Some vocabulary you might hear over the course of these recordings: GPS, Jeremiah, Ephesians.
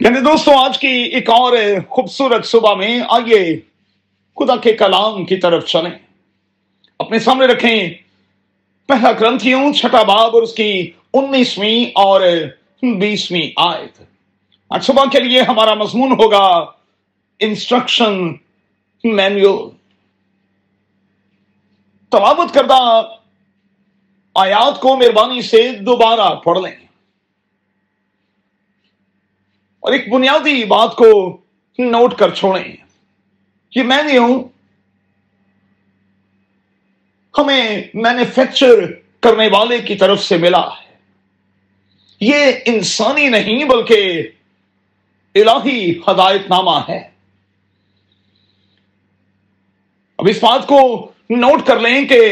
یعنی دوستوں آج کی ایک اور خوبصورت صبح میں آئیے خدا کے کلام کی طرف چلیں. اپنے سامنے رکھیں 1 کرنتھیوں 6 باب اور اس کی 19ویں اور 20ویں آیت. آج صبح کے لیے ہمارا مضمون ہوگا انسٹرکشن مینیول. تلاوت کردہ آیات کو مہربانی سے دوبارہ پڑھ لیں اور ایک بنیادی بات کو نوٹ کر چھوڑیں کہ میں نہیں ہوں، ہمیں مینوفیکچر کرنے والے کی طرف سے ملا ہے. یہ انسانی نہیں بلکہ الہی ہدایت نامہ ہے. اب اس بات کو نوٹ کر لیں کہ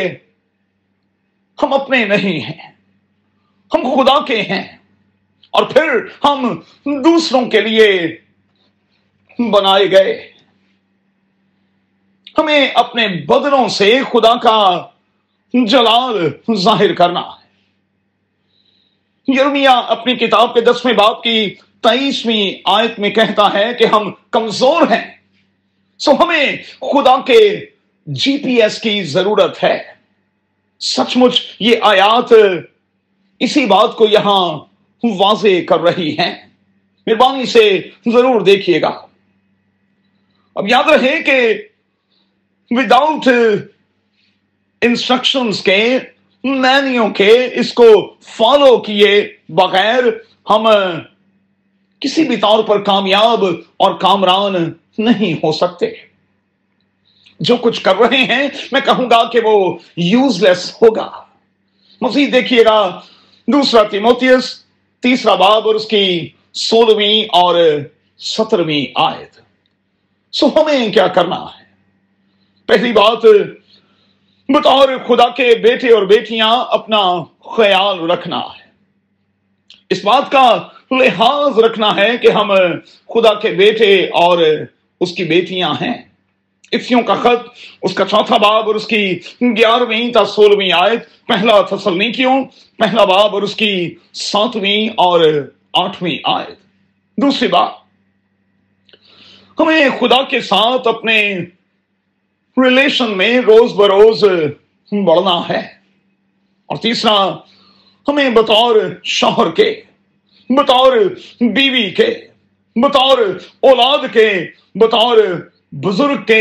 ہم اپنے نہیں ہیں، ہم خدا کے ہیں اور پھر ہم دوسروں کے لیے بنائے گئے. ہمیں اپنے بدنوں سے خدا کا جلال ظاہر کرنا ہے. یرمیہ اپنی کتاب کے 10ویں باب کی 23ویں آیت میں کہتا ہے کہ ہم کمزور ہیں، سو ہمیں خدا کے جی پی ایس کی ضرورت ہے. سچ مچ یہ آیات اسی بات کو یہاں واضح کر رہی ہیں. مہربانی سے ضرور دیکھیے گا. اب یاد رہے کہ وداؤٹ انسٹرکشنز کے، مینیو کے، اس کو فالو کیے بغیر ہم کسی بھی طور پر کامیاب اور کامران نہیں ہو سکتے. جو کچھ کر رہے ہیں میں کہوں گا کہ وہ یوز لیس ہوگا. مزید دیکھیے گا 2 تیموتھیوس 3واں باب اور اس کی 16ویں اور 17ویں آیت. سو ہمیں کیا کرنا ہے؟ پہلی بات، بطور خدا کے بیٹے اور بیٹیاں اپنا خیال رکھنا ہے. اس بات کا لحاظ رکھنا ہے کہ ہم خدا کے بیٹے اور اس کی بیٹیاں ہیں. افسیوں کا خط اس کا 4واں باب اور اس کی 11ویں تا 16ویں آیت، 1 تسلنیکیوں 1واں باب اور اس کی 7ویں اور 8ویں آیت. دوسری بات، ہمیں خدا کے ساتھ اپنے ریلیشن میں روز بروز بڑھنا ہے. اور تیسرا، ہمیں بطور شوہر کے، بطور بیوی کے، بطور اولاد کے، بطور بزرگ کے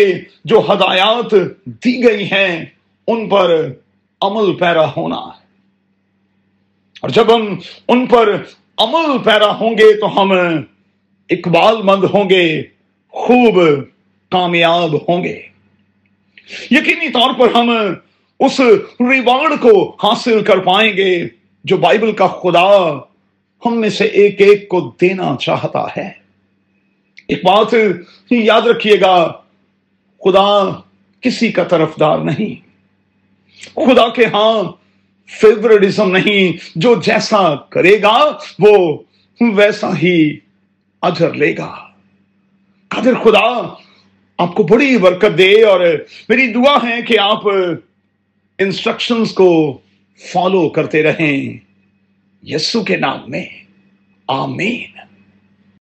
جو ہدایات دی گئی ہیں ان پر عمل پیرا ہونا ہے. اور جب ہم ان پر عمل پیرا ہوں گے تو ہم اقبال مند ہوں گے، خوب کامیاب ہوں گے. یقینی طور پر ہم اس ریوارڈ کو حاصل کر پائیں گے جو بائبل کا خدا ہم میں سے ایک ایک کو دینا چاہتا ہے. ایک بات یاد رکھیے گا، خدا کسی کا طرفدار نہیں. خدا کے ہاں فیوریٹزم نہیں. جو جیسا کرے گا وہ ویسا ہی اجر لے گا. قادر خدا آپ کو بڑی برکت دے اور میری دعا ہے کہ آپ انسٹرکشنز کو فالو کرتے رہیں یسوع کے نام میں. آمین.